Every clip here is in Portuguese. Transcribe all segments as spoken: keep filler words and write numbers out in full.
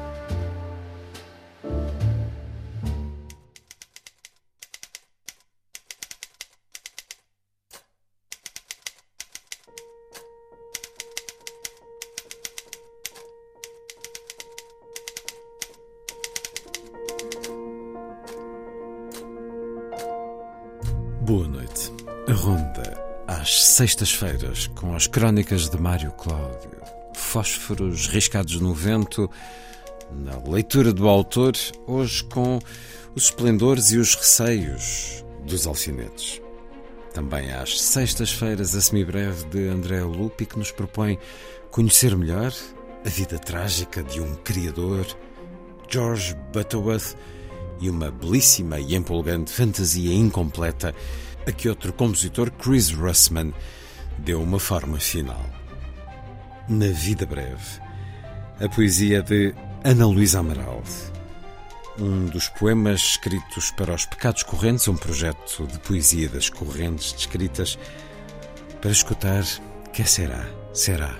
Boa noite. A ronda às sextas-feiras com as crónicas de Mário Cláudio. Fósforos riscados no vento, na leitura do autor, hoje com os esplendores e os receios dos alfinetes. Também às sextas-feiras a semibreve de André Lupi, que nos propõe conhecer melhor a vida trágica de um criador, George Butterworth, e uma belíssima e empolgante fantasia incompleta a que outro compositor, Chris Russman, deu uma forma final. Na vida breve, a poesia de Ana Luísa Amaral, um dos poemas escritos para os pecados correntes, um projeto de poesia das correntes descritas, para escutar Que Será, Será,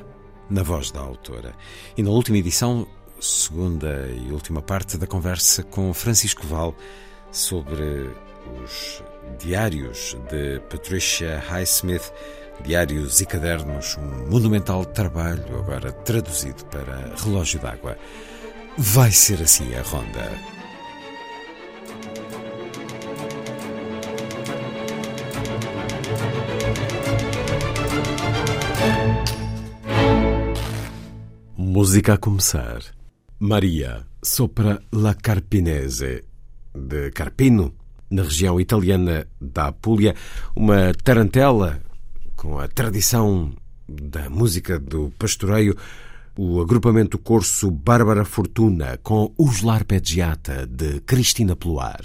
na voz da autora. E na última edição, segunda e última parte da conversa com Francisco Val sobre os diários de Patricia Highsmith, diários e cadernos, um monumental trabalho agora traduzido para Relógio d'Água. Vai ser assim a ronda. Música a começar. Maria Sopra La Carpinese, de Carpino, na região italiana da Puglia, uma tarantela com a tradição da música do pastoreio, o agrupamento Corso Bárbara Fortuna, com os L'Arpeggiata, de Cristina Pluhar.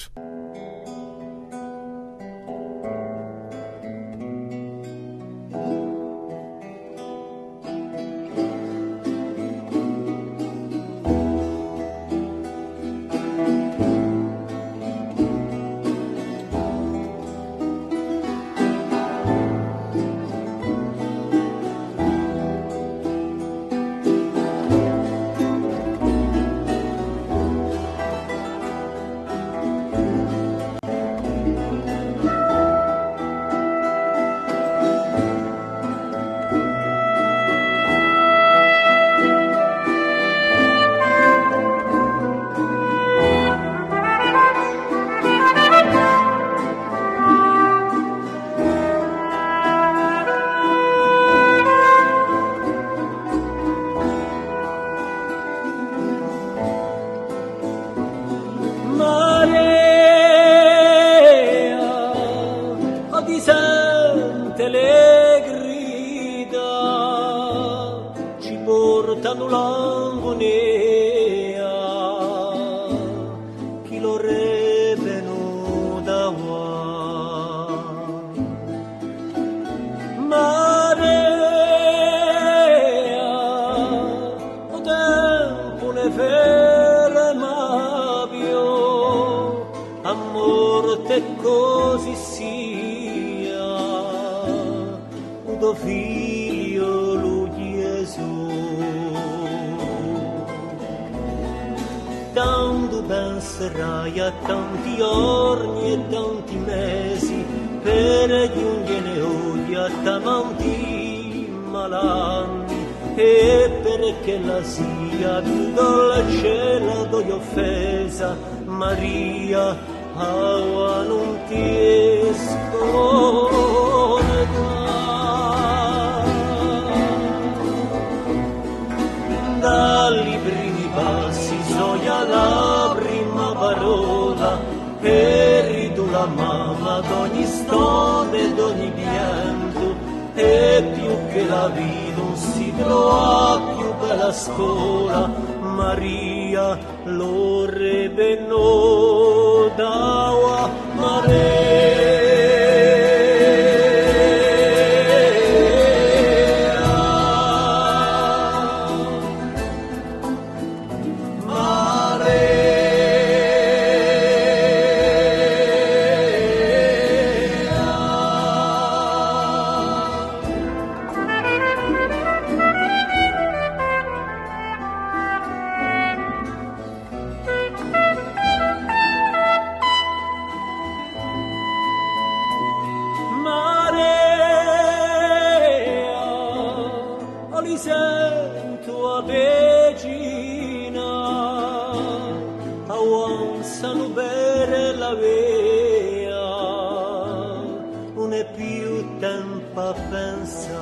tempo a pensar.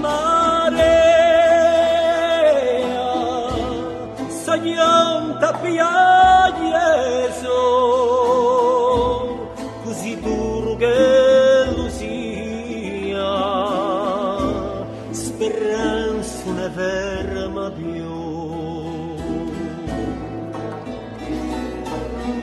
Maria, sognanta piaggieso, così turghe lucia, speranza ne ferma più.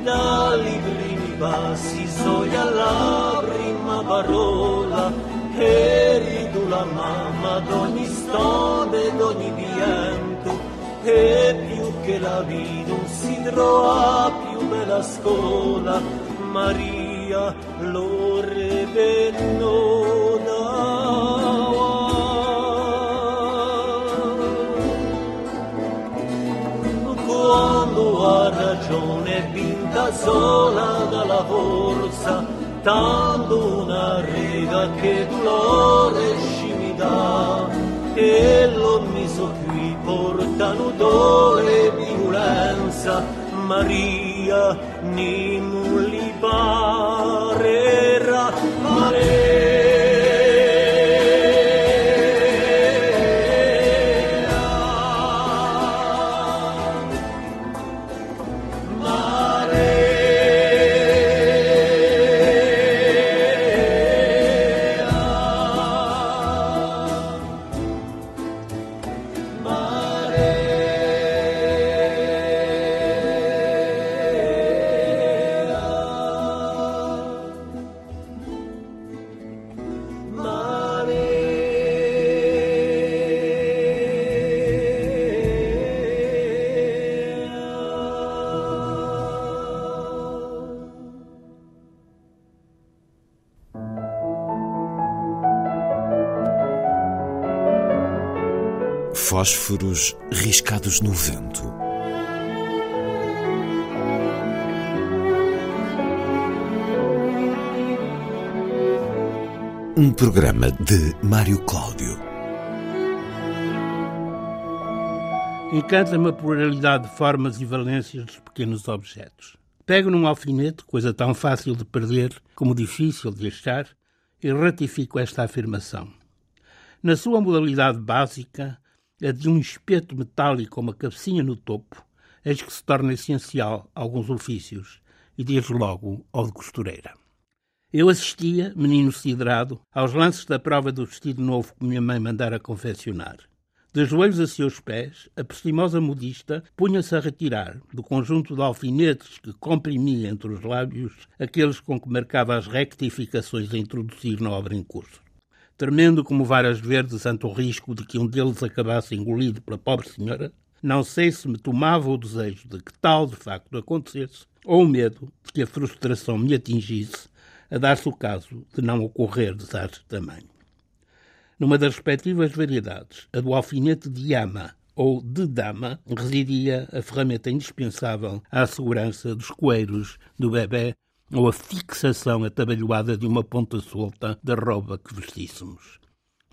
Dali primi passi, soglia la prima parola, e ridu la mamma ad ogni stone ed ogni pianto, e più che la vita non si trova più nella scuola, Maria lo revenona. Quando ha ragione vinta sola dalla forza, tanto una rega che dolore mi dà, e l'ho messo qui portano dolore di violenza, Maria non li parerà. Maria fósforos riscados no vento. Um programa de Mário Cláudio. Encanta-me a pluralidade de formas e valências dos pequenos objetos. Pego num alfinete, coisa tão fácil de perder como difícil de achar, e ratifico esta afirmação. Na sua modalidade básica, a de um espeto metálico com uma cabecinha no topo, eis que se torna essencial a alguns ofícios, e desde logo ao de costureira. Eu assistia, menino siderado, aos lances da prova do vestido novo que minha mãe mandara confeccionar. De joelhos a seus pés, a prestimosa modista punha-se a retirar, do conjunto de alfinetes que comprimia entre os lábios, aqueles com que marcava as rectificações a introduzir na obra em curso. Tremendo como varas verdes ante o risco de que um deles acabasse engolido pela pobre senhora, não sei se me tomava o desejo de que tal de facto acontecesse, ou o medo de que a frustração me atingisse, a dar-se o caso de não ocorrer desastre de tamanho. Numa das respectivas variedades, a do alfinete de ama ou de dama, residia a ferramenta indispensável à segurança dos coeiros do bebê, ou a fixação atabalhoada de uma ponta solta da roupa que vestíssemos.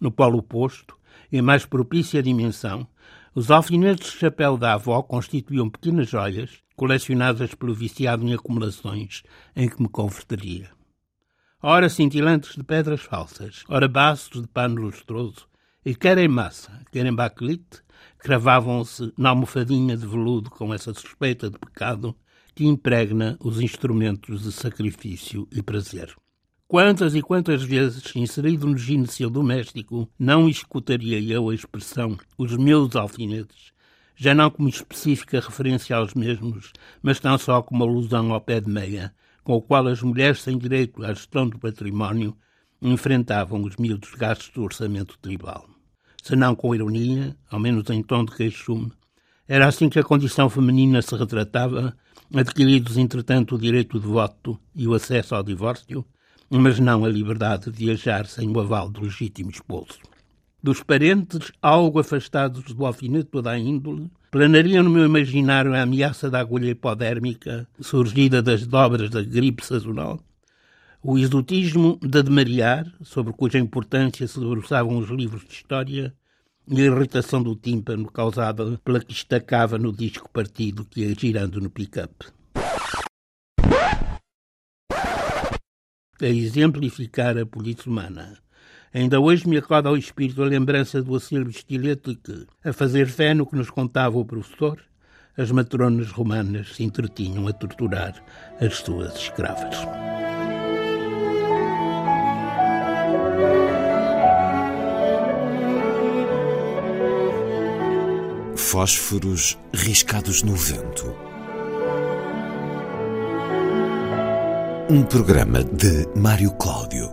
No polo oposto, em mais propícia dimensão, os alfinetes de chapéu da avó constituíam pequenas joias, colecionadas pelo viciado em acumulações em que me converteria. Ora cintilantes de pedras falsas, ora baços de pano lustroso, e quer em massa, quer em baquelite, cravavam-se na almofadinha de veludo com essa suspeita de pecado que impregna os instrumentos de sacrifício e prazer. Quantas e quantas vezes, inserido no gineceu doméstico, não escutaria eu a expressão os meus alfinetes, já não como específica referência aos mesmos, mas tão só como alusão ao pé de meia, com o qual as mulheres sem direito à gestão do património enfrentavam os miúdos gastos do orçamento tribal. Se não com ironia, ao menos em tom de queixume, era assim que a condição feminina se retratava, adquiridos, entretanto, o direito de voto e o acesso ao divórcio, mas não a liberdade de viajar sem o aval do legítimo esposo. Dos parentes, algo afastados do alfinete toda a índole, planaria no meu imaginário a ameaça da agulha hipodérmica, surgida das dobras da gripe sazonal, o exotismo da de Mariar, sobre cuja importância se debruçavam os livros de história, e a irritação do tímpano causada pela que estacava no disco partido que ia girando no pick-up. a exemplificar a política humana. Ainda hoje me acorda ao espírito a lembrança do acervo de estileto que, a fazer fé no que nos contava o professor, as matronas romanas se entretinham a torturar as suas escravas. Fósforos riscados no vento. Um programa de Mário Cláudio.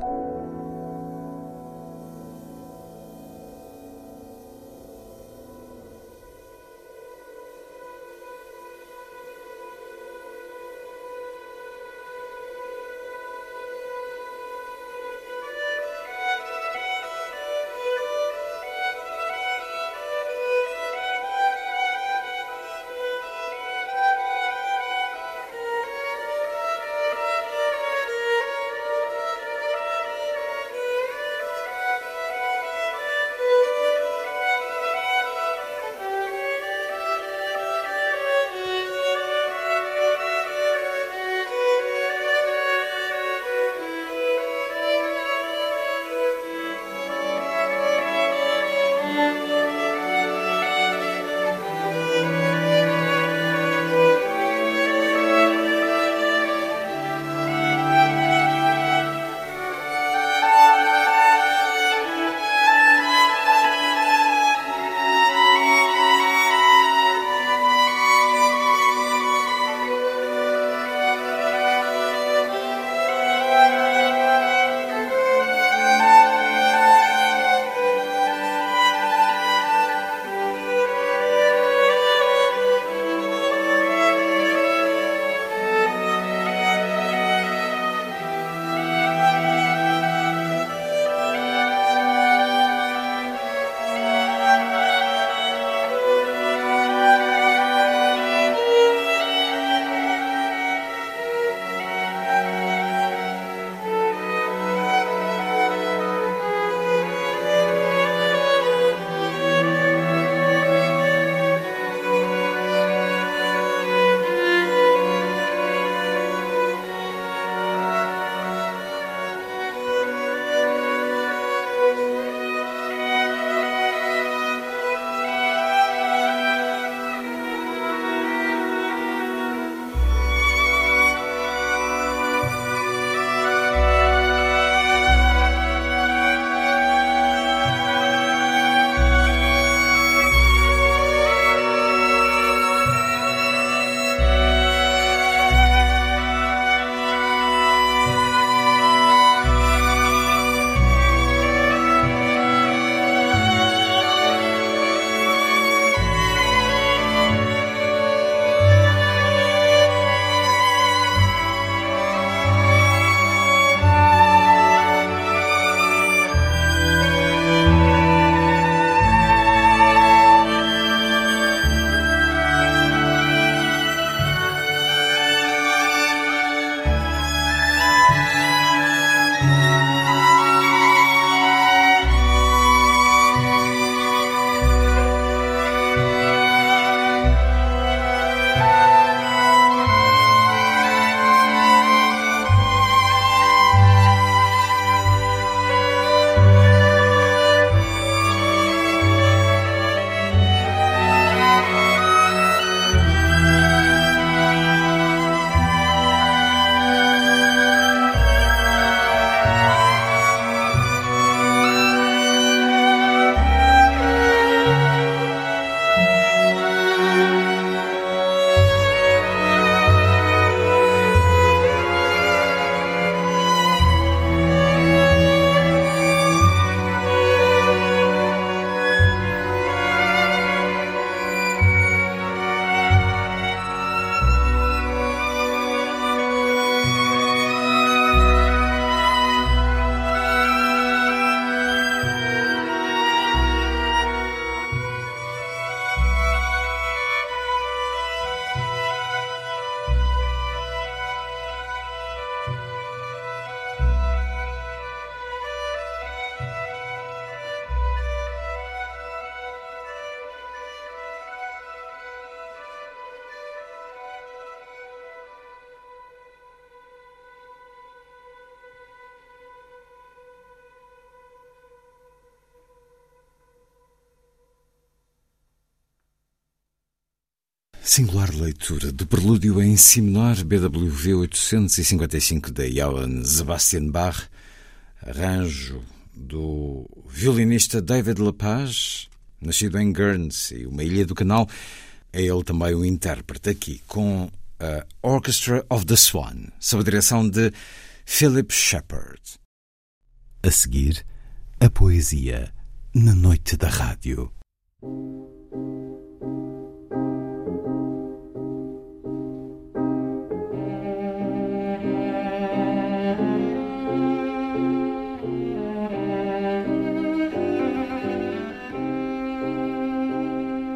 Singular leitura do prelúdio em Si menor, B W V oitocentos e cinquenta e cinco, de Johann Sebastian Bach, arranjo do violinista David La Paz, nascido em Guernsey, uma ilha do canal. É ele também o intérprete aqui, com a Orchestra of the Swan, sob a direção de Philip Shepard. A seguir, a poesia na noite da rádio.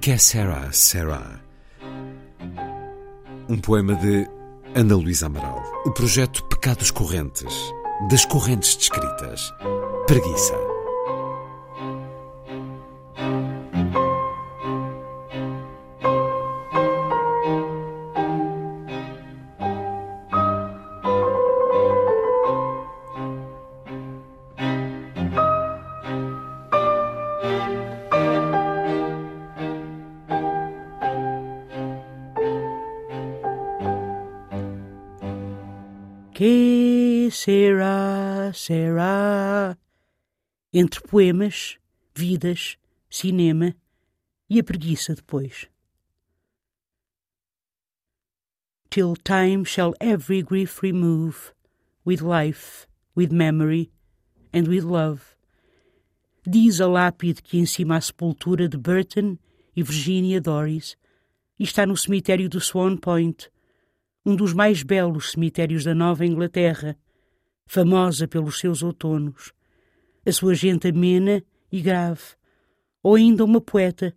Que é Será, Será? Um poema de Ana Luísa Amaral. O projeto Pecados Correntes, das correntes descritas. Preguiça. Que será, será? Entre poemas, vidas, cinema e a preguiça depois. Till time shall every grief remove, with life, with memory and with love. Diz a lápide que encima a sepultura de Burton e Virginia Doris e está no cemitério do Swan Point, um dos mais belos cemitérios da Nova Inglaterra, famosa pelos seus outonos, a sua gente amena e grave, ou ainda uma poeta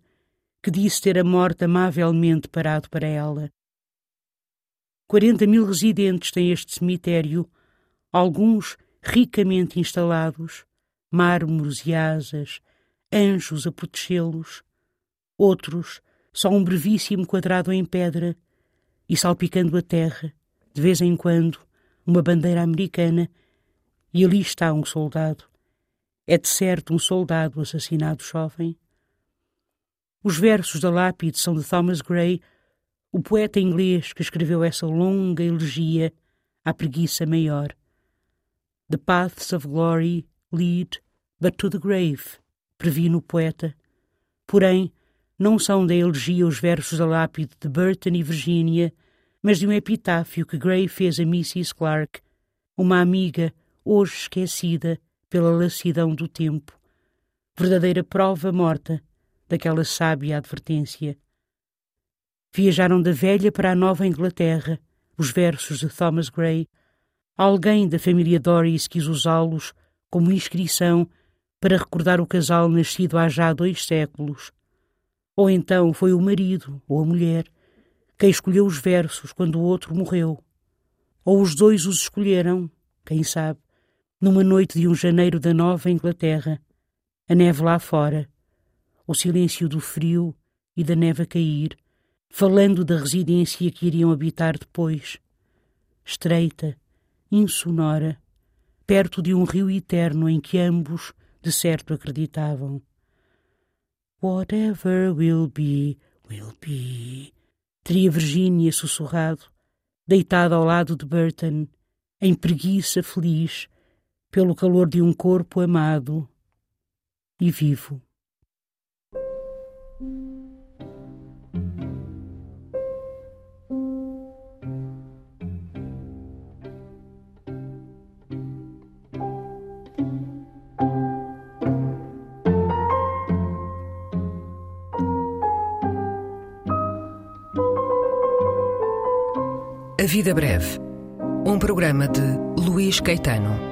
que disse ter a morte amavelmente parado para ela. Quarenta mil residentes tem este cemitério, alguns ricamente instalados, mármores e asas, anjos a protegê-los, outros só um brevíssimo quadrado em pedra, e salpicando a terra, de vez em quando, uma bandeira americana, e ali está um soldado. É de certo um soldado assassinado jovem. Os versos da lápide são de Thomas Gray, o poeta inglês que escreveu essa longa elegia à preguiça maior. The paths of glory lead but to the grave, previne o poeta. Porém, não são da elegia os versos da lápide de Burton e Virginia, mas de um epitáfio que Gray fez a missus Clark, uma amiga hoje esquecida pela lassidão do tempo, verdadeira prova morta daquela sábia advertência. Viajaram da velha para a Nova Inglaterra os versos de Thomas Gray. Alguém da família Doris quis usá-los como inscrição para recordar o casal nascido há já dois séculos. Ou então foi o marido ou a mulher quem escolheu os versos quando o outro morreu. Ou os dois os escolheram, quem sabe, numa noite de um janeiro da Nova Inglaterra, a neve lá fora, o silêncio do frio e da neve a cair, falando da residência que iriam habitar depois, estreita, insonora, perto de um rio eterno em que ambos de certo acreditavam. Whatever will be, will be, teria Virginia sussurrado, deitada ao lado de Burton, em preguiça feliz, pelo calor de um corpo amado e vivo. A Vida Breve, um programa de Luís Caetano.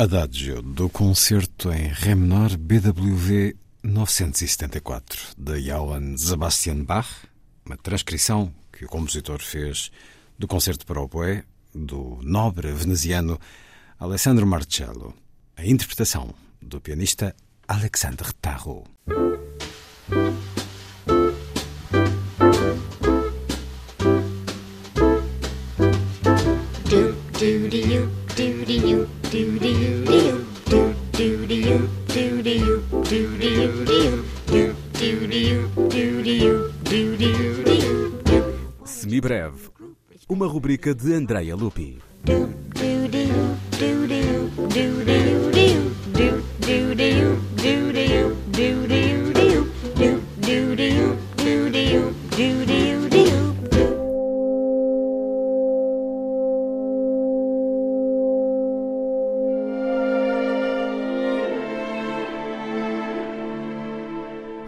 Adagio do concerto em Ré menor B W V novecentos e setenta e quatro de Johann Sebastian Bach, uma transcrição que o compositor fez do concerto para oboé do nobre veneziano Alessandro Marcello, a interpretação do pianista Alexandre Tarrou. Semibreve, uma rubrica de Andreia Lupi.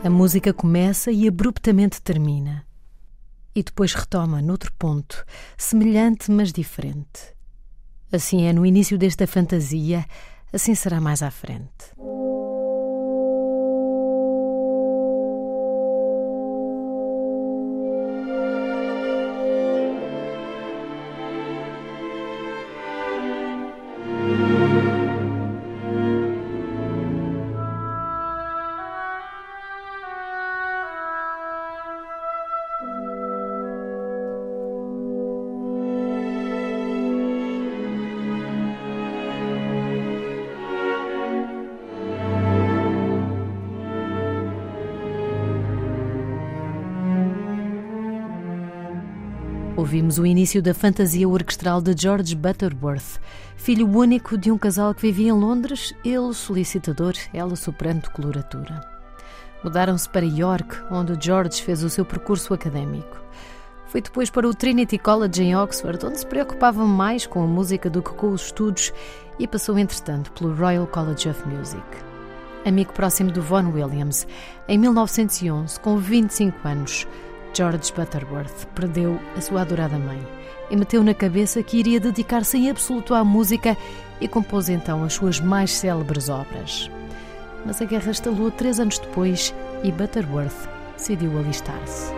A música começa e abruptamente termina. E depois retoma noutro ponto, semelhante mas diferente. Assim é no início desta fantasia, assim será mais à frente. Ouvimos o início da fantasia orquestral de George Butterworth, filho único de um casal que vivia em Londres, ele solicitador, ela soprano de coloratura. Mudaram-se para York, onde George fez o seu percurso académico. Foi depois para o Trinity College em Oxford, onde se preocupava mais com a música do que com os estudos e passou, entretanto, pelo Royal College of Music. Amigo próximo de Vaughan Williams, em mil novecentos e onze, com vinte e cinco anos, George Butterworth perdeu a sua adorada mãe e meteu na cabeça que iria dedicar-se em absoluto à música e compôs então as suas mais célebres obras. Mas a guerra estalou três anos depois e Butterworth decidiu alistar-se.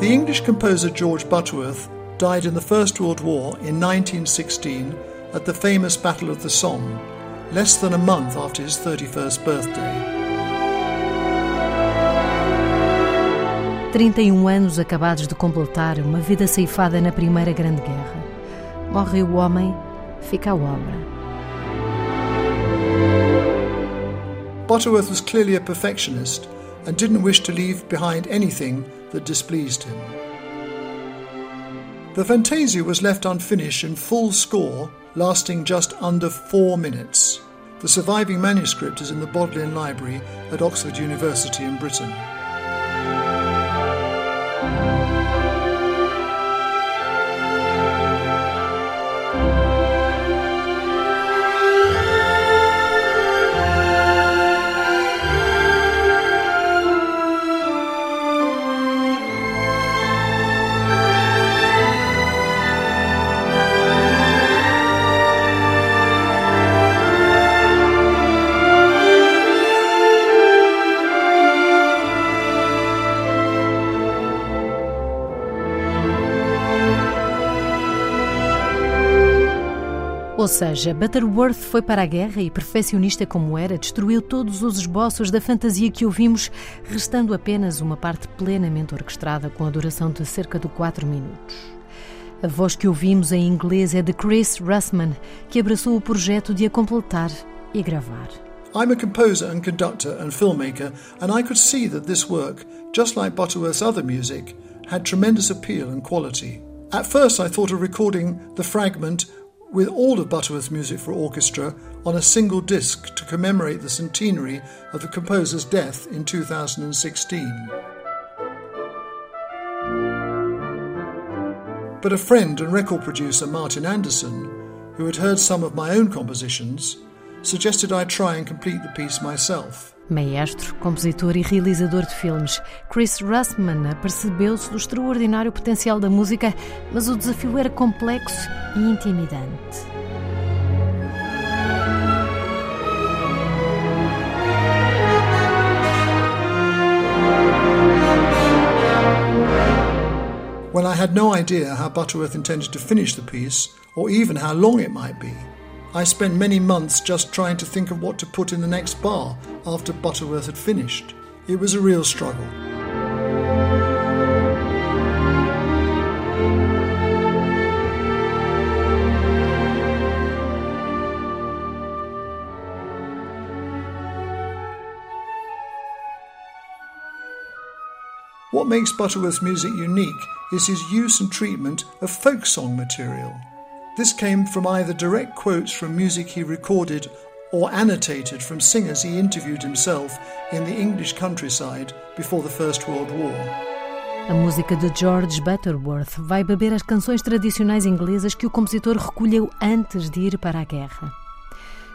The English composer George Butterworth died in the First World War in nineteen sixteen at the famous Battle of the Somme, less than a month after his thirty-first birthday. trinta e um anos acabados de completar, uma vida ceifada na Primeira Grande Guerra. Morre o homem, fica a obra. Butterworth was clearly a perfectionist and didn't wish to leave behind anything that displeased him. The Fantasia was left unfinished in full score, lasting just under four minutes. The surviving manuscript is in the Bodleian Library at Oxford University in Britain. Ou seja, Butterworth foi para a guerra e, perfeccionista como era, destruiu todos os esboços da fantasia que ouvimos, restando apenas uma parte plenamente orquestrada com a duração de cerca de quatro minutos. A voz que ouvimos em inglês é de Chris Russman, que abraçou o projeto de a completar e gravar. I'm a composer and conductor and filmmaker, and I could see that this work, just like Butterworth's other music, had tremendous appeal and quality. At first I thought of recording the fragment with all of Butterworth's music for orchestra on a single disc to commemorate the centenary of the composer's death in two thousand sixteen. But a friend and record producer, Martin Anderson, who had heard some of my own compositions, suggested I try and complete the piece myself. Maestro, compositor e realizador de filmes, Chris Russman apercebeu-se do extraordinário potencial da música, mas o desafio era complexo e intimidante. when I had no idea how Butterworth intended to finish the piece, or even how long it might be. I spent many months just trying to think of what to put in the next bar after Butterworth had finished. It was a real struggle. What makes Butterworth's music unique is his use and treatment of folk song material. This came from either direct quotes from music he recorded or annotated from singers he interviewed himself in the English countryside before the First World War. A música de George Butterworth vai beber as canções tradicionais inglesas que o compositor recolheu antes de ir para a guerra.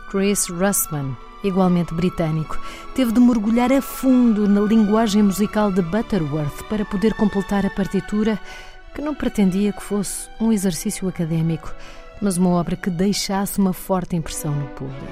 Chris Russman, igualmente britânico, teve de mergulhar a fundo na linguagem musical de Butterworth para poder completar a partitura, que não pretendia que fosse um exercício académico, mas uma obra que deixasse uma forte impressão no público.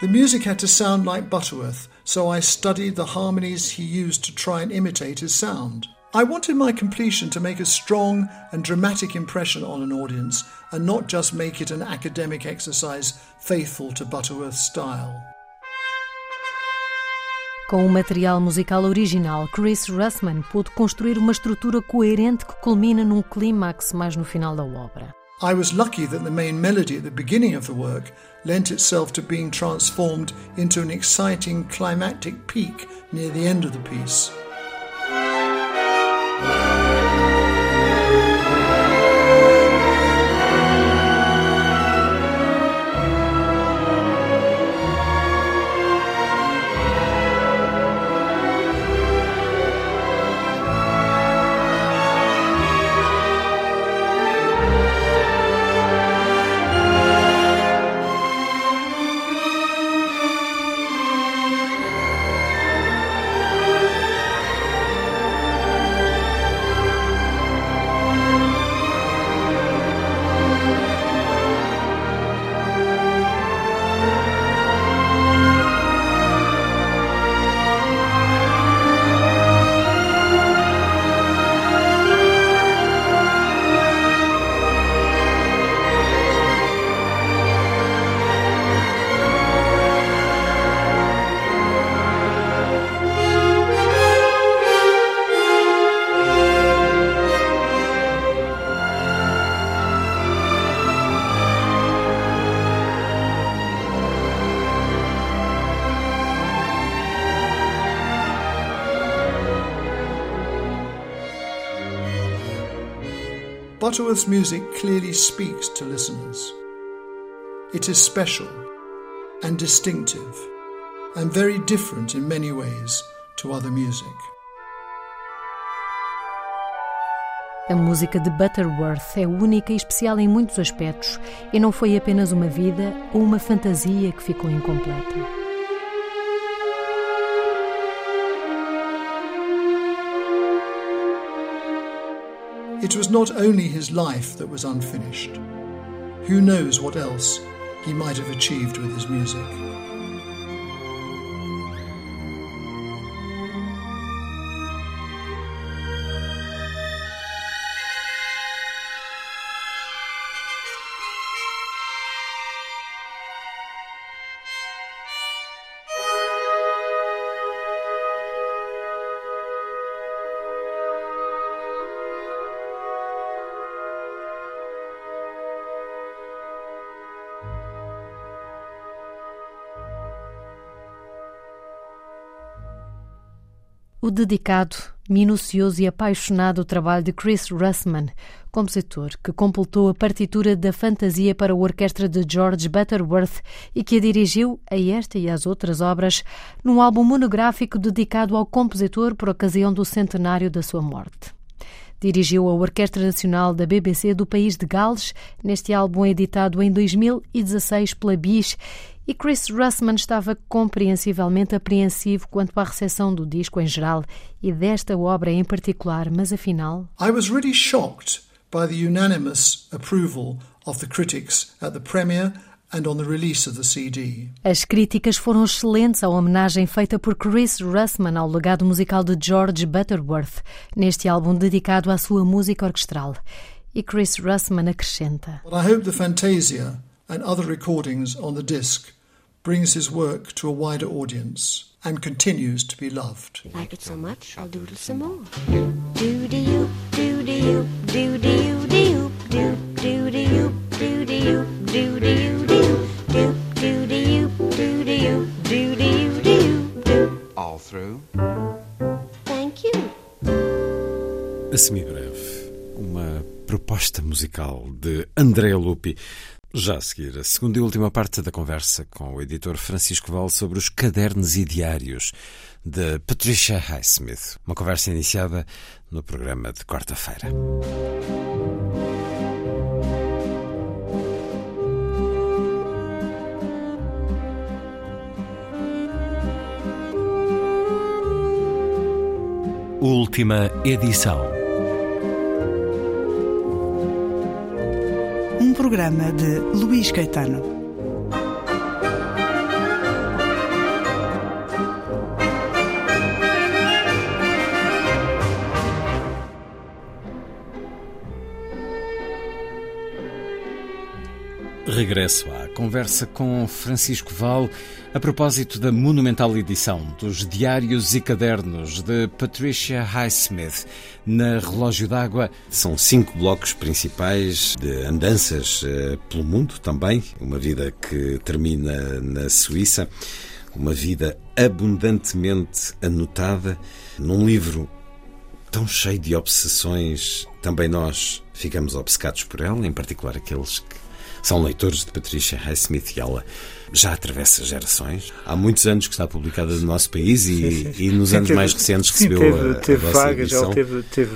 The music had to sound like Butterworth, so I studied the harmonies he used to try and imitate his sound. I wanted my completion to make a strong and dramatic impression on an audience and not just make it an academic exercise faithful to Butterworth's style. Com o material musical original, Chris Russman pôde construir uma estrutura coerente que culmina num clímax mais no final da obra. I was lucky that the main melody at the beginning of the work lent itself to being transformed into an exciting climactic peak near the end of the piece. Butterworth's music clearly speaks to listeners. It is special and distinctive and very different in many ways to other music. A música de Butterworth é única e especial em muitos aspectos e não foi apenas uma vida ou uma fantasia que ficou incompleta. It was not only his life that was unfinished. Who knows what else he might have achieved with his music? O dedicado, minucioso e apaixonado trabalho de Chris Russman, compositor que completou a partitura da fantasia para a orquestra de George Butterworth e que a dirigiu a esta e às outras obras num álbum monográfico dedicado ao compositor por ocasião do centenário da sua morte. Dirigiu a Orquestra Nacional da B B C do País de Gales, neste álbum editado em dois mil e dezasseis pela B I S, e Chris Russman estava compreensivelmente apreensivo quanto à recepção do disco em geral e desta obra em particular, mas afinal... I was really shocked by the unanimous approval of the critics at the premiere and on the release of the C D. As críticas foram excelentes à homenagem feita por Chris Russman ao legado musical de George Butterworth neste álbum dedicado à sua música orquestral. E Chris Russman acrescenta: But I hope the Fantasia and other recordings on the disc brings his work to a wider audience and continues to be loved. Like it so much, I'll doodle some more. Do do you, do do you, do do you, do do do do you, do do you, do do you, do do do do you, do do you, do do you, do do. All through. Thank you. A semibreve, uma proposta musical de Andrea Lupi. Já a seguir, a segunda e última parte da conversa com o editor Francisco Val sobre os cadernos e diários de Patricia Highsmith. Uma conversa iniciada no programa de quarta-feira. Última edição. Um programa de Luís Caetano. Regresso à conversa com Francisco Val a propósito da monumental edição dos Diários e Cadernos de Patricia Highsmith na Relógio d'Água. São cinco blocos principais de andanças pelo mundo também, uma vida que termina na Suíça, uma vida abundantemente anotada num livro tão cheio de obsessões. Também nós ficamos obcecados por ela, em particular aqueles que são leitores de Patricia Highsmith, e ela já atravessa gerações. Há muitos anos que está publicada no nosso país e, sim, sim. e nos anos sim, teve, mais recentes recebeu sim, teve, a, a teve vossa vagas, edição. Ela teve, teve,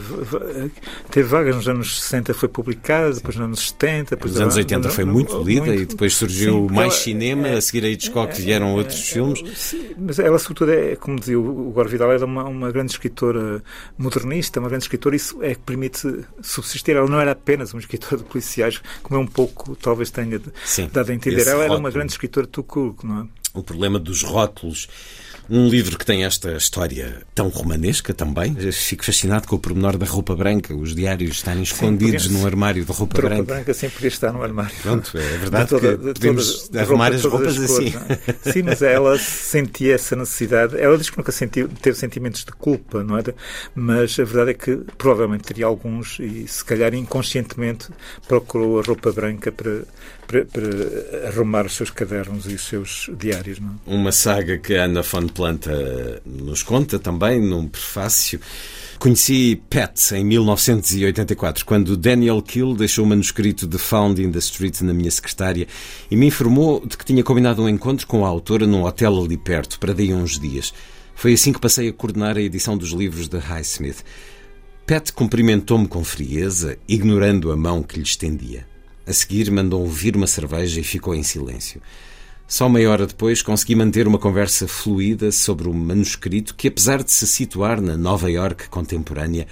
teve vagas, nos anos sessenta foi publicada, depois nos anos setenta... Depois nos anos oitenta foi muito lida muito, e depois surgiu sim, mais ela, cinema, é, a seguir a Hitchcock é, vieram é, outros é, filmes. Sim, mas ela sobretudo é, como dizia o Gore Vidal, era uma, uma grande escritora modernista, uma grande escritora, isso é que permite subsistir. Ela não era apenas uma escritora de policiais, como é um pouco, talvez tenha sim, dado a entender. Ela era rótulo. Uma grande escritora. Não é? O problema dos rótulos. Um livro que tem esta história tão romanesca também. Eu fico fascinado com o pormenor da roupa branca, os diários estarem escondidos num armário de roupa branca. A roupa branca sempre podia estar no armário. Pronto, é verdade toda, que podemos toda, arrumar roupa, as roupas as cores, assim. É? Sim, mas ela sentia essa necessidade. Ela diz que nunca sentiu, teve sentimentos de culpa, não é? Mas a verdade é que provavelmente teria alguns e se calhar inconscientemente procurou a roupa branca para, para, para arrumar os seus cadernos e os seus diários. Não é? Uma saga que a Anna von Planta nos conta também num prefácio. Conheci Pat em mil novecentos e oitenta e quatro, quando Daniel Kill deixou o manuscrito de Found in the Street na minha secretária e me informou de que tinha combinado um encontro com a autora num hotel ali perto, para daí uns dias. Foi assim que passei a coordenar a edição dos livros de Highsmith. Pat cumprimentou-me com frieza, ignorando a mão que lhe estendia. A seguir mandou ouvir uma cerveja e ficou em silêncio. Só meia hora depois consegui manter uma conversa fluida sobre o manuscrito que, apesar de se situar na Nova Iorque contemporânea,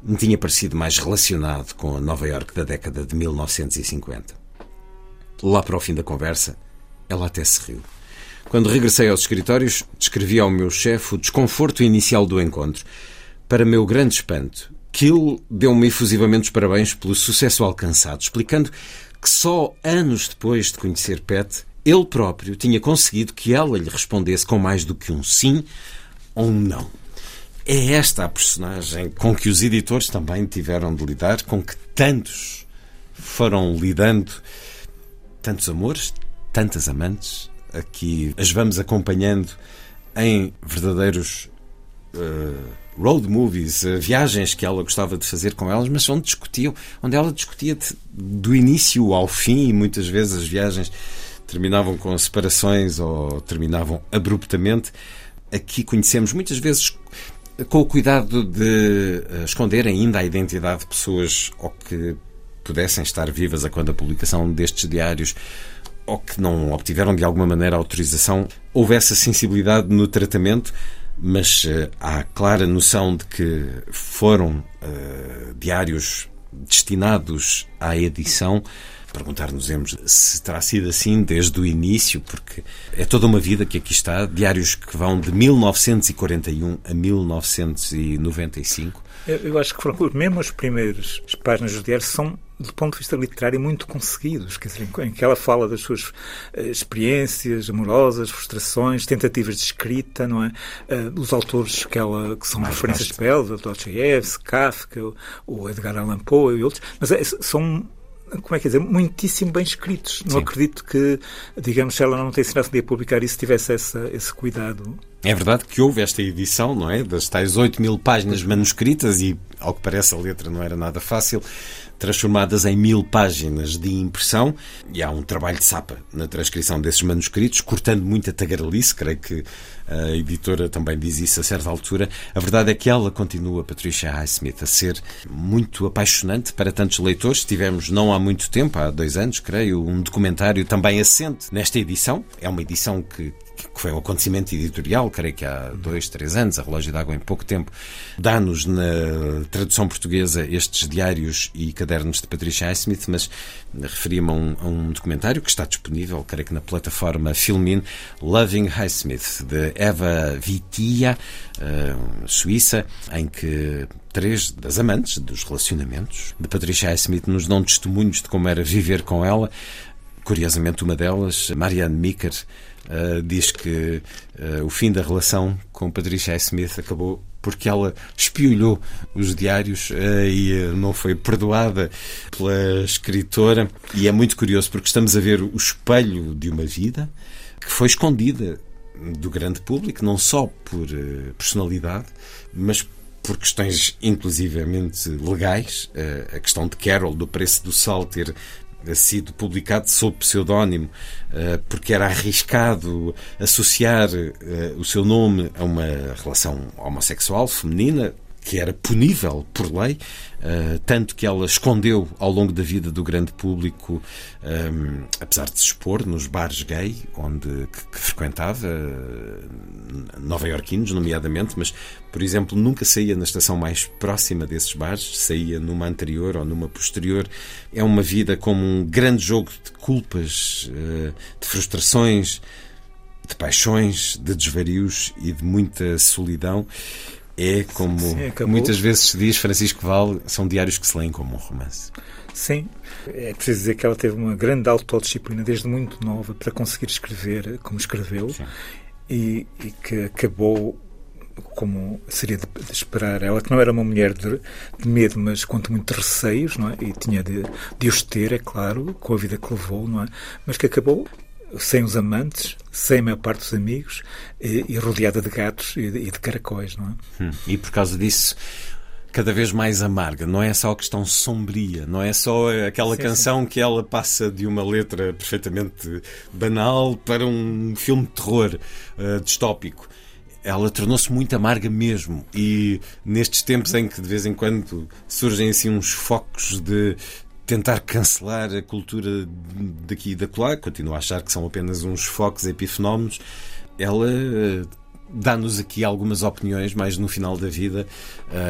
me tinha parecido mais relacionado com a Nova Iorque da década de mil novecentos e cinquenta. Lá para o fim da conversa, ela até se riu. Quando regressei aos escritórios, descrevi ao meu chefe o desconforto inicial do encontro. Para meu grande espanto, Kill deu-me efusivamente os parabéns pelo sucesso alcançado, explicando que só anos depois de conhecer Pat, ele próprio tinha conseguido que ela lhe respondesse com mais do que um sim ou um não. É esta a personagem com que os editores também tiveram de lidar, com que tantos foram lidando. Tantos amores, tantas amantes, aqui as vamos acompanhando em verdadeiros uh, road movies, uh, viagens que ela gostava de fazer com elas, mas onde discutiam, onde ela discutia de, do início ao fim, e muitas vezes as viagens terminavam com separações ou terminavam abruptamente. Aqui conhecemos muitas vezes com o cuidado de esconder ainda a identidade de pessoas ou que pudessem estar vivas a quando a publicação destes diários ou que não obtiveram de alguma maneira autorização. Houve essa sensibilidade no tratamento, mas há a clara noção de que foram uh, diários destinados à edição perguntar-nos-emos se terá sido assim desde o início, porque é toda uma vida que aqui está, diários que vão de mil novecentos e quarenta e um a mil novecentos e noventa e cinco. Eu acho que foram, mesmo as primeiras páginas dos diários são, do ponto de vista literário, muito conseguidos, quer dizer, em que ela fala das suas experiências amorosas, frustrações, tentativas de escrita, não é? Uh, os autores que, ela, que são ah, referências para ela, Dostoiévski, Kafka, o Edgar Allan Poe e outros, mas é, são, como é que dizer, muitíssimo bem escritos. Não Sim. acredito que, digamos, se ela não tem ensinado a publicar isso, tivesse essa, esse cuidado. É verdade que houve esta edição, não é? Das tais oito mil páginas manuscritas e, ao que parece, a letra não era nada fácil, transformadas em mil páginas de impressão, e há um trabalho de sapa na transcrição desses manuscritos, cortando muita tagarelice, creio que a editora também diz isso a certa altura. A verdade é que ela continua, Patricia Highsmith, a ser muito apaixonante para tantos leitores. Tivemos, não há muito tempo, há dois anos, creio, um documentário também assente nesta edição. É uma edição que que foi um acontecimento editorial, creio que há dois, três anos, a Relógio d'água em pouco tempo, dá-nos na tradução portuguesa estes diários e cadernos de Patricia Highsmith, mas referi-me a um, a um documentário que está disponível, creio que na plataforma Filmin, Loving Highsmith, de Eva Vitia, uh, suíça, em que três das amantes dos relacionamentos de Patricia Highsmith nos dão testemunhos de como era viver com ela. Curiosamente, uma delas, Marianne Micker, Uh, diz que uh, o fim da relação com Patricia Highsmith acabou porque ela espiolhou os diários uh, e uh, não foi perdoada pela escritora. E é muito curioso porque estamos a ver o espelho de uma vida que foi escondida do grande público, não só por uh, personalidade, mas por questões inclusivamente legais. Uh, a questão de Carol, do preço do sal, ter sido publicado sob pseudónimo porque era arriscado associar o seu nome a uma relação homossexual feminina que era punível por lei, tanto que ela escondeu ao longo da vida do grande público, apesar de se expor nos bares gay onde que frequentava, nova-iorquinos nomeadamente, mas, por exemplo, nunca saía na estação mais próxima desses bares, saía numa anterior ou numa posterior. É uma vida como um grande jogo de culpas, de frustrações, de paixões, de desvarios e de muita solidão. É como Sim, muitas vezes se diz, Francisco Val, são diários que se leem como um romance. Sim, é preciso dizer que ela teve uma grande autodisciplina desde muito nova para conseguir escrever como escreveu e, e que acabou como seria de, de esperar. Ela que não era uma mulher de, de medo, mas quanto muito de receios, não é? E tinha de, de os ter, é claro, com a vida que levou, não é? Mas que acabou sem os amantes, sem a maior parte dos amigos e, e rodeada de gatos e de, e de caracóis, não é? Hum, e por causa disso, cada vez mais amarga. Não é só a questão sombria, não é só aquela sim, canção sim. que ela passa de uma letra perfeitamente banal para um filme de terror uh, distópico. Ela tornou-se muito amarga mesmo, e nestes tempos em que de vez em quando surgem assim uns focos de tentar cancelar a cultura daqui e da lá, continuo a achar que são apenas uns focos epifenómenos, ela dá-nos aqui algumas opiniões, mais no final da vida,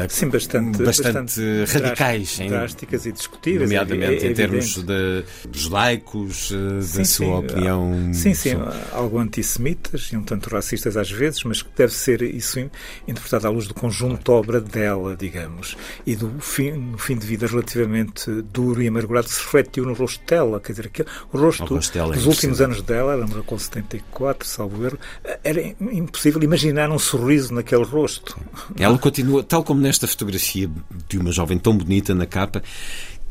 sim, bastante, bastante, bastante radicais. Drásticas em, e discutíveis. Nomeadamente é, é em termos de, dos laicos, sim, da sua sim, opinião. Sim, sim, sobre... algo antissemitas e um tanto racistas às vezes, mas que deve ser isso interpretado à luz do conjunto claro. obra dela, digamos, e do fim, no fim de vida relativamente duro e amargurado que se refletiu no rosto dela. Quer dizer, aquele, o rosto, o rosto dela dos é últimos anos dela, ela morreu com setenta e quatro, salvo erro, era impossível imaginar um sorriso naquele rosto. Ela continua, tal como nesta fotografia de uma jovem tão bonita na capa,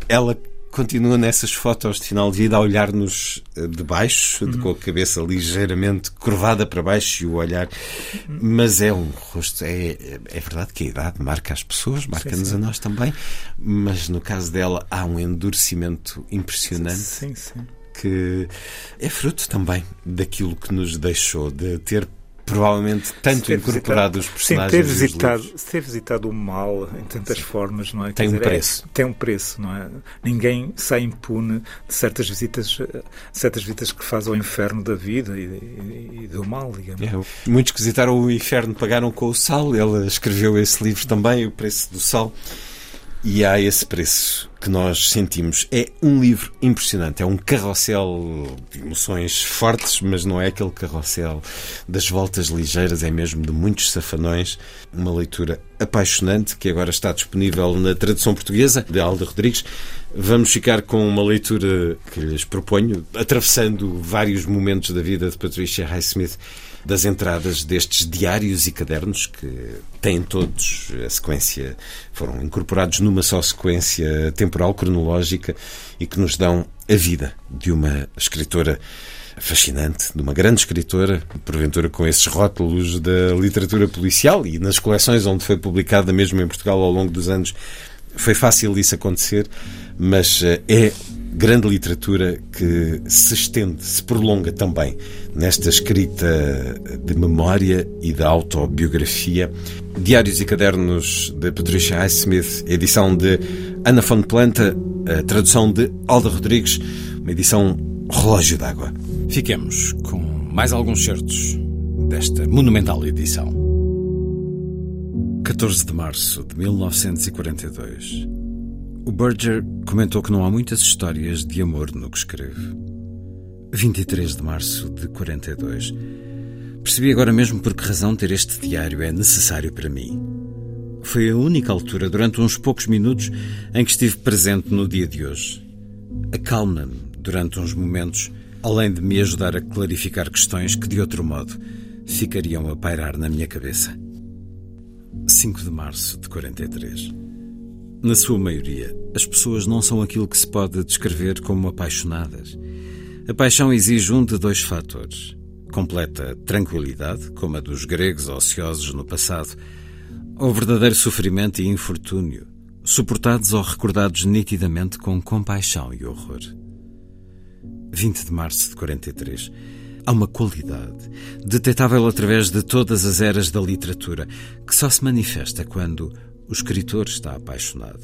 ela continua nessas fotos de final de vida a olhar-nos de baixo, uhum. com a cabeça ligeiramente curvada para baixo e o olhar. Uhum. Mas é um rosto... É, é verdade que a idade marca as pessoas, marca-nos sim, sim. a nós também, mas no caso dela há um endurecimento impressionante. Sim, sim. Que é fruto também daquilo que nos deixou, de ter provavelmente tanto incorporado visitado, os personagens. Sim, ter visitado, ter visitado o mal em tantas sim. formas, não é? Tem Quer um dizer, preço. É, tem um preço, não é? Ninguém sai impune de certas visitas, certas visitas que fazem o inferno da vida e, e, e do mal, digamos. É, muitos que visitaram o inferno pagaram com o sal. Ela escreveu esse livro também, O Preço do Sal. E há esse preço que nós sentimos. É um livro impressionante, é um carrossel de emoções fortes, mas não é aquele carrossel das voltas ligeiras, é mesmo de muitos safanões. Uma leitura apaixonante que agora está disponível na tradução portuguesa de Alda Rodrigues. Vamos ficar com uma leitura que lhes proponho, atravessando vários momentos da vida de Patricia Highsmith, das entradas destes diários e cadernos que têm todos a sequência, foram incorporados numa só sequência temporal, cronológica, e que nos dão a vida de uma escritora fascinante, de uma grande escritora, porventura com esses rótulos da literatura policial, e nas coleções onde foi publicada, mesmo em Portugal, ao longo dos anos, foi fácil isso acontecer, mas é grande literatura que se estende, se prolonga também nesta escrita de memória e da autobiografia. Diários e Cadernos de Patricia Highsmith, edição de Anna von Planta, a tradução de Alda Rodrigues, uma edição Relógio d'Água. Fiquemos com mais alguns certos desta monumental edição. catorze de março de mil novecentos e quarenta e dois. O Berger comentou que não há muitas histórias de amor no que escreve. vinte e três de março de quarenta e dois. Percebi agora mesmo por que razão ter este diário é necessário para mim. Foi a única altura, durante uns poucos minutos, em que estive presente no dia de hoje. Acalma-me durante uns momentos, além de me ajudar a clarificar questões que, de outro modo, ficariam a pairar na minha cabeça. cinco de março de quarenta e três. Na sua maioria, as pessoas não são aquilo que se pode descrever como apaixonadas. A paixão exige um de dois fatores: completa tranquilidade, como a dos gregos ociosos no passado, ou verdadeiro sofrimento e infortúnio, suportados ou recordados nitidamente com compaixão e horror. vinte de março de quarenta e três. Há uma qualidade, detetável através de todas as eras da literatura, que só se manifesta quando o escritor está apaixonado.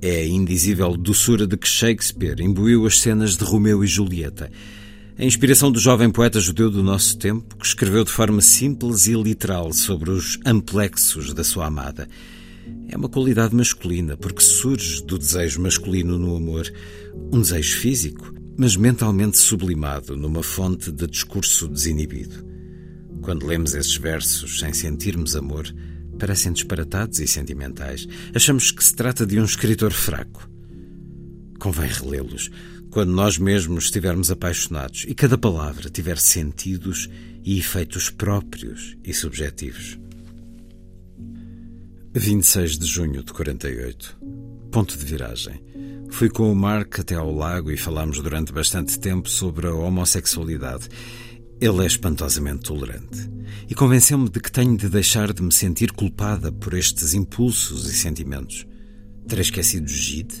É a indizível doçura de que Shakespeare imbuiu as cenas de Romeu e Julieta, a inspiração do jovem poeta judeu do nosso tempo, que escreveu de forma simples e literal sobre os amplexos da sua amada. É uma qualidade masculina, porque surge do desejo masculino no amor, um desejo físico, mas mentalmente sublimado numa fonte de discurso desinibido. Quando lemos esses versos sem sentirmos amor, parecem disparatados e sentimentais. Achamos que se trata de um escritor fraco. Convém relê-los quando nós mesmos estivermos apaixonados e cada palavra tiver sentidos e efeitos próprios e subjetivos. vinte e seis de junho de quarenta e oito. Ponto de viragem. Fui com o Mark até ao lago e falámos durante bastante tempo sobre a homossexualidade. Ele é espantosamente tolerante. E convenceu-me de que tenho de deixar de me sentir culpada por estes impulsos e sentimentos. Terei esquecido o Gide?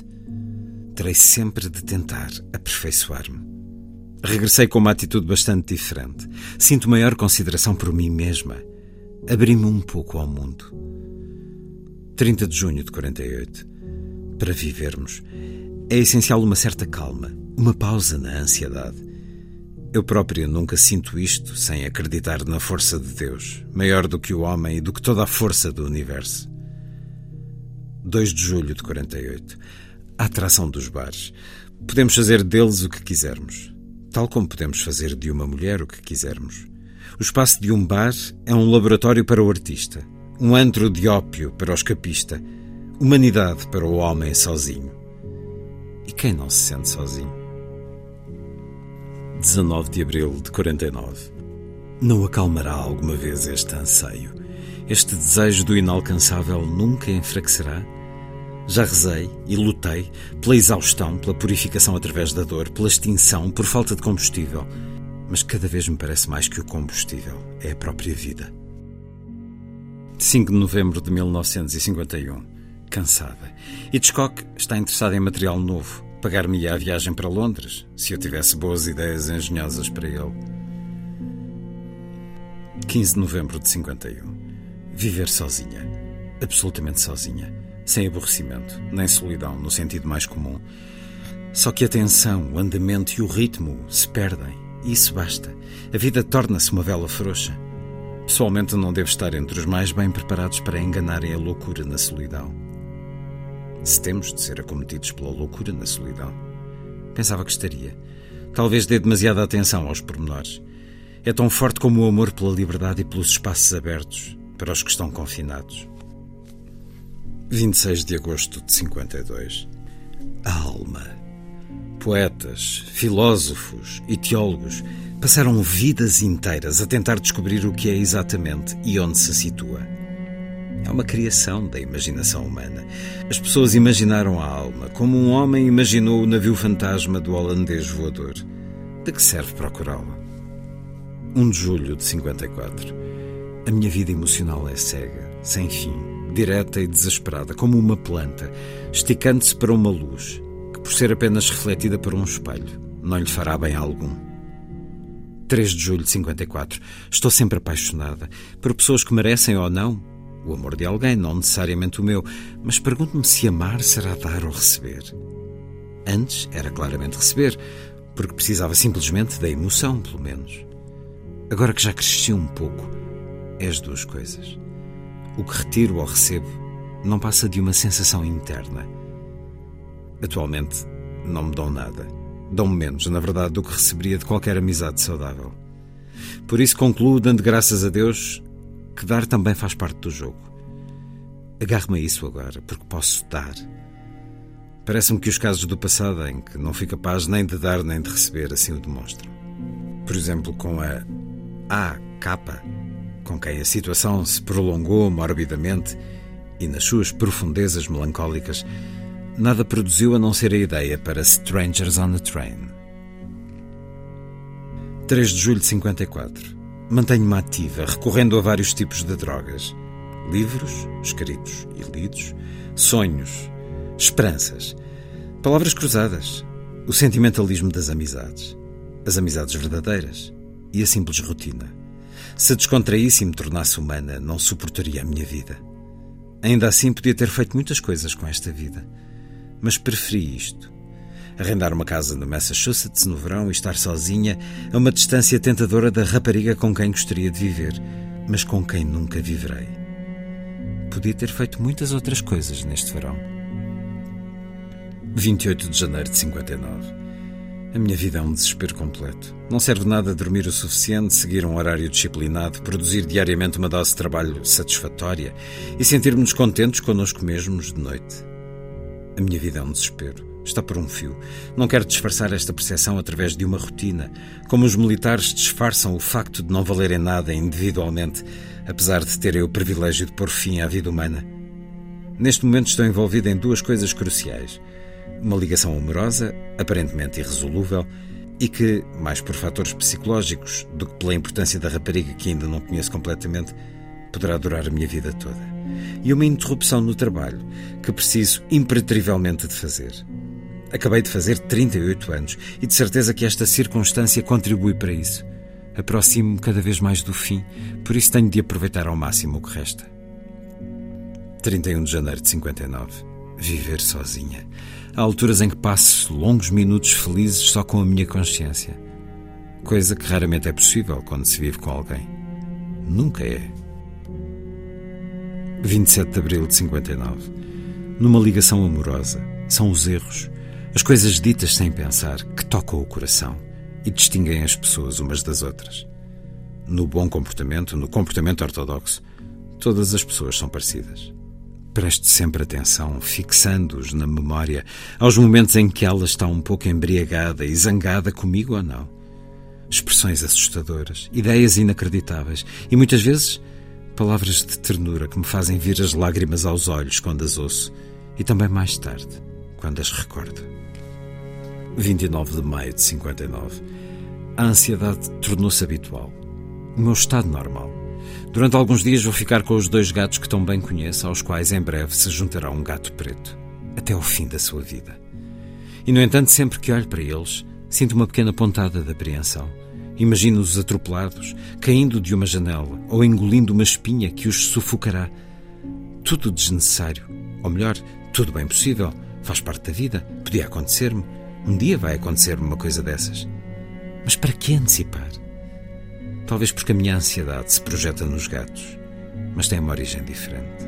Terei sempre de tentar aperfeiçoar-me. Regressei com uma atitude bastante diferente. Sinto maior consideração por mim mesma. Abri-me um pouco ao mundo. trinta de junho de quarenta e oito. Para vivermos, é essencial uma certa calma, uma pausa na ansiedade. Eu própria nunca sinto isto sem acreditar na força de Deus, maior do que o homem e do que toda a força do universo. dois de julho de quarenta e oito. A atração dos bares. Podemos fazer deles o que quisermos, tal como podemos fazer de uma mulher o que quisermos. O espaço de um bar é um laboratório para o artista, um antro de ópio para o escapista, humanidade para o homem sozinho. E quem não se sente sozinho? dezanove de abril de quarenta e nove. Não acalmará alguma vez este anseio? Este desejo do inalcançável nunca enfraquecerá? Já rezei e lutei pela exaustão, pela purificação através da dor, pela extinção, por falta de combustível. Mas cada vez me parece mais que o combustível é a própria vida. cinco de novembro de mil novecentos e cinquenta e um. Cansada. Hitchcock está interessado em material novo. Pagar-me-ia a viagem para Londres, se eu tivesse boas ideias engenhosas para ele. quinze de novembro de cinquenta e um. Viver sozinha. Absolutamente sozinha. Sem aborrecimento, nem solidão, no sentido mais comum. Só que a tensão, o andamento e o ritmo se perdem. Isso basta. A vida torna-se uma vela frouxa. Pessoalmente não devo estar entre os mais bem preparados para enganarem a loucura na solidão. Se temos de ser acometidos pela loucura na solidão. Pensava que estaria. Talvez dê demasiada atenção aos pormenores. É tão forte como o amor pela liberdade e pelos espaços abertos para os que estão confinados. vinte e seis de agosto de cinquenta e dois. A alma. Poetas, filósofos e teólogos passaram vidas inteiras a tentar descobrir o que é exatamente e onde se situa. É uma criação da imaginação humana. As pessoas imaginaram a alma como um homem imaginou o navio fantasma do holandês voador. De que serve procurá-la? um de julho de cinquenta e quatro. A minha vida emocional é cega, sem fim, direta e desesperada, como uma planta, esticando-se para uma luz, que por ser apenas refletida por um espelho, não lhe fará bem algum. três de julho de cinquenta e quatro. Estou sempre apaixonada por pessoas que merecem ou não o amor de alguém, não necessariamente o meu, mas pergunto-me se amar será dar ou receber. Antes era claramente receber, porque precisava simplesmente da emoção, pelo menos. Agora que já cresci um pouco, é as duas coisas. O que retiro ou recebo não passa de uma sensação interna. Atualmente não me dão nada. Dão menos, na verdade, do que receberia de qualquer amizade saudável. Por isso concluo, dando graças a Deus, que dar também faz parte do jogo. Agarro-me a isso agora, porque posso dar. Parece-me que os casos do passado em que não fui capaz nem de dar nem de receber, assim o demonstram. Por exemplo, com a A K, com quem a situação se prolongou morbidamente e nas suas profundezas melancólicas, nada produziu a não ser a ideia para Strangers on a Train. três de julho de cinquenta e quatro. Mantenho-me ativa, recorrendo a vários tipos de drogas. Livros, escritos e lidos, sonhos, esperanças, palavras cruzadas, o sentimentalismo das amizades, as amizades verdadeiras e a simples rotina. Se descontraísse e me tornasse humana, não suportaria a minha vida. Ainda assim, podia ter feito muitas coisas com esta vida. Mas preferi isto. Arrendar uma casa no Massachusetts no verão e estar sozinha a uma distância tentadora da rapariga com quem gostaria de viver, mas com quem nunca viverei. Podia ter feito muitas outras coisas neste verão. vinte e oito de janeiro de cinquenta e nove. A minha vida é um desespero completo. Não serve nada dormir o suficiente, seguir um horário disciplinado, produzir diariamente uma dose de trabalho satisfatória e sentir-nos contentes connosco mesmos de noite. A minha vida é um desespero. Está por um fio. Não quero disfarçar esta percepção através de uma rotina, como os militares disfarçam o facto de não valerem nada individualmente, apesar de terem o privilégio de pôr fim à vida humana. Neste momento estou envolvido em duas coisas cruciais. Uma ligação amorosa, aparentemente irresolúvel, e que, mais por fatores psicológicos do que pela importância da rapariga que ainda não conheço completamente, poderá durar a minha vida toda. E uma interrupção no trabalho que preciso impertrivelmente de fazer. Acabei de fazer trinta e oito anos e de certeza que esta circunstância contribui para isso. Aproximo-me cada vez mais do fim, por isso tenho de aproveitar ao máximo o que resta. trinta e um de janeiro de cinquenta e nove. Viver sozinha. Há alturas em que passo longos minutos felizes só com a minha consciência. Coisa que raramente é possível quando se vive com alguém. Nunca é. vinte e sete de abril de cinquenta e nove. Numa ligação amorosa, são os erros, as coisas ditas sem pensar, que tocam o coração e distinguem as pessoas umas das outras. No bom comportamento, no comportamento ortodoxo, todas as pessoas são parecidas. Preste sempre atenção, fixando-os na memória, aos momentos em que ela está um pouco embriagada e zangada comigo ou não. Expressões assustadoras, ideias inacreditáveis e muitas vezes palavras de ternura que me fazem vir as lágrimas aos olhos quando as ouço e também mais tarde, quando as recordo. vinte e nove de maio de cinquenta e nove. A ansiedade tornou-se habitual. O meu estado normal. Durante alguns dias vou ficar com os dois gatos que tão bem conheço, aos quais em breve se juntará um gato preto, até ao fim da sua vida. E, no entanto, sempre que olho para eles, sinto uma pequena pontada de apreensão. Imagino-os atropelados, caindo de uma janela ou engolindo uma espinha que os sufocará. Tudo desnecessário. Ou melhor, tudo bem possível. Faz parte da vida. Podia acontecer-me. Um dia vai acontecer-me uma coisa dessas. Mas para que antecipar? Talvez porque a minha ansiedade se projeta nos gatos, mas tem uma origem diferente.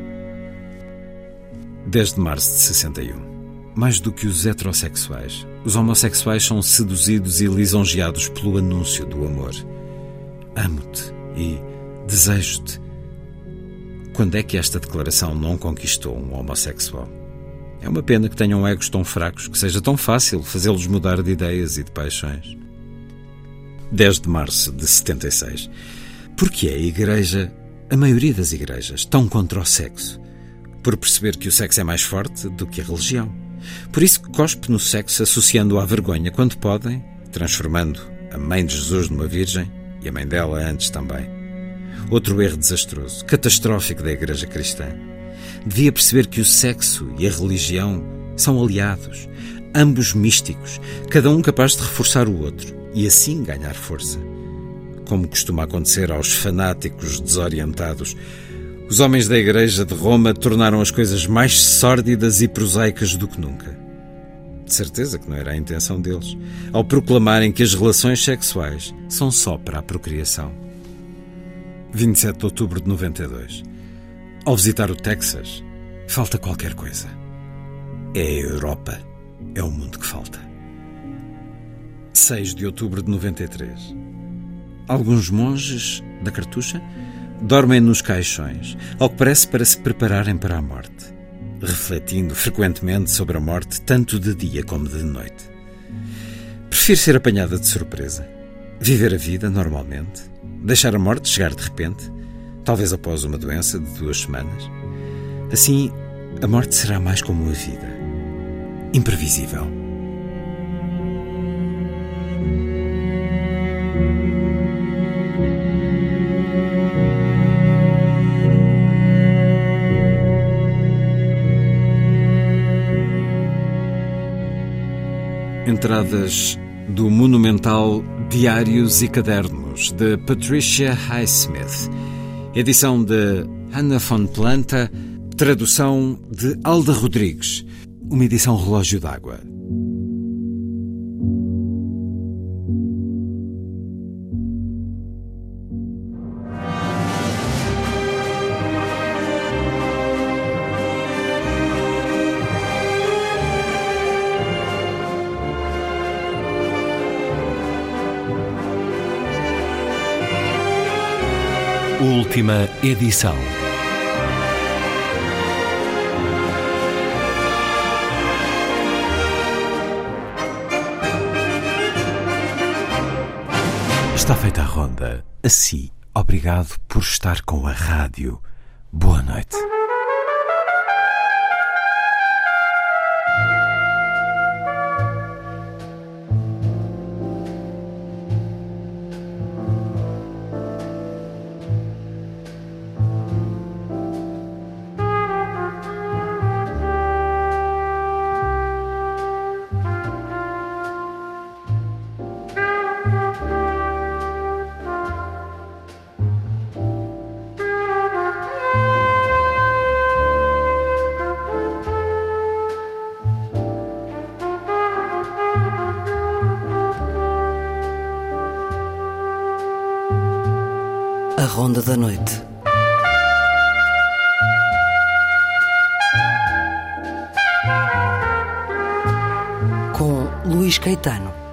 dez de março de sessenta e um. Mais do que os heterossexuais, os homossexuais são seduzidos e lisonjeados pelo anúncio do amor. Amo-te e desejo-te. Quando é que esta declaração não conquistou um homossexual? É uma pena que tenham egos tão fracos que seja tão fácil fazê-los mudar de ideias e de paixões. dez de março de setenta e seis. Por que é a Igreja, a maioria das igrejas, tão contra o sexo? Por perceber que o sexo é mais forte do que a religião. Por isso cospe no sexo, associando-o à vergonha quando podem, transformando a mãe de Jesus numa virgem e a mãe dela antes também. Outro erro desastroso, catastrófico da Igreja cristã. Devia perceber que o sexo e a religião são aliados, ambos místicos, cada um capaz de reforçar o outro e assim ganhar força. Como costuma acontecer aos fanáticos desorientados, os homens da Igreja de Roma tornaram as coisas mais sórdidas e prosaicas do que nunca. De certeza que não era a intenção deles, ao proclamarem que as relações sexuais são só para a procriação. vinte e sete de outubro de noventa e dois. Ao visitar o Texas, falta qualquer coisa. É a Europa, é o mundo que falta. seis de outubro de noventa e três. Alguns monges da Cartucha dormem nos caixões, ao que parece para se prepararem para a morte, refletindo frequentemente sobre a morte, tanto de dia como de noite. Prefiro ser apanhada de surpresa, viver a vida normalmente, deixar a morte chegar de repente, talvez após uma doença de duas semanas. Assim, a morte será mais como a vida, imprevisível. Entradas do monumental Diários e Cadernos, de Patricia Highsmith, edição de Anna von Planta, tradução de Alda Rodrigues, uma edição Relógio d'Água. Última edição. Está feita a ronda. Assim, obrigado por estar com a rádio. Boa noite. A Ronda da Noite. Com Luís Caetano.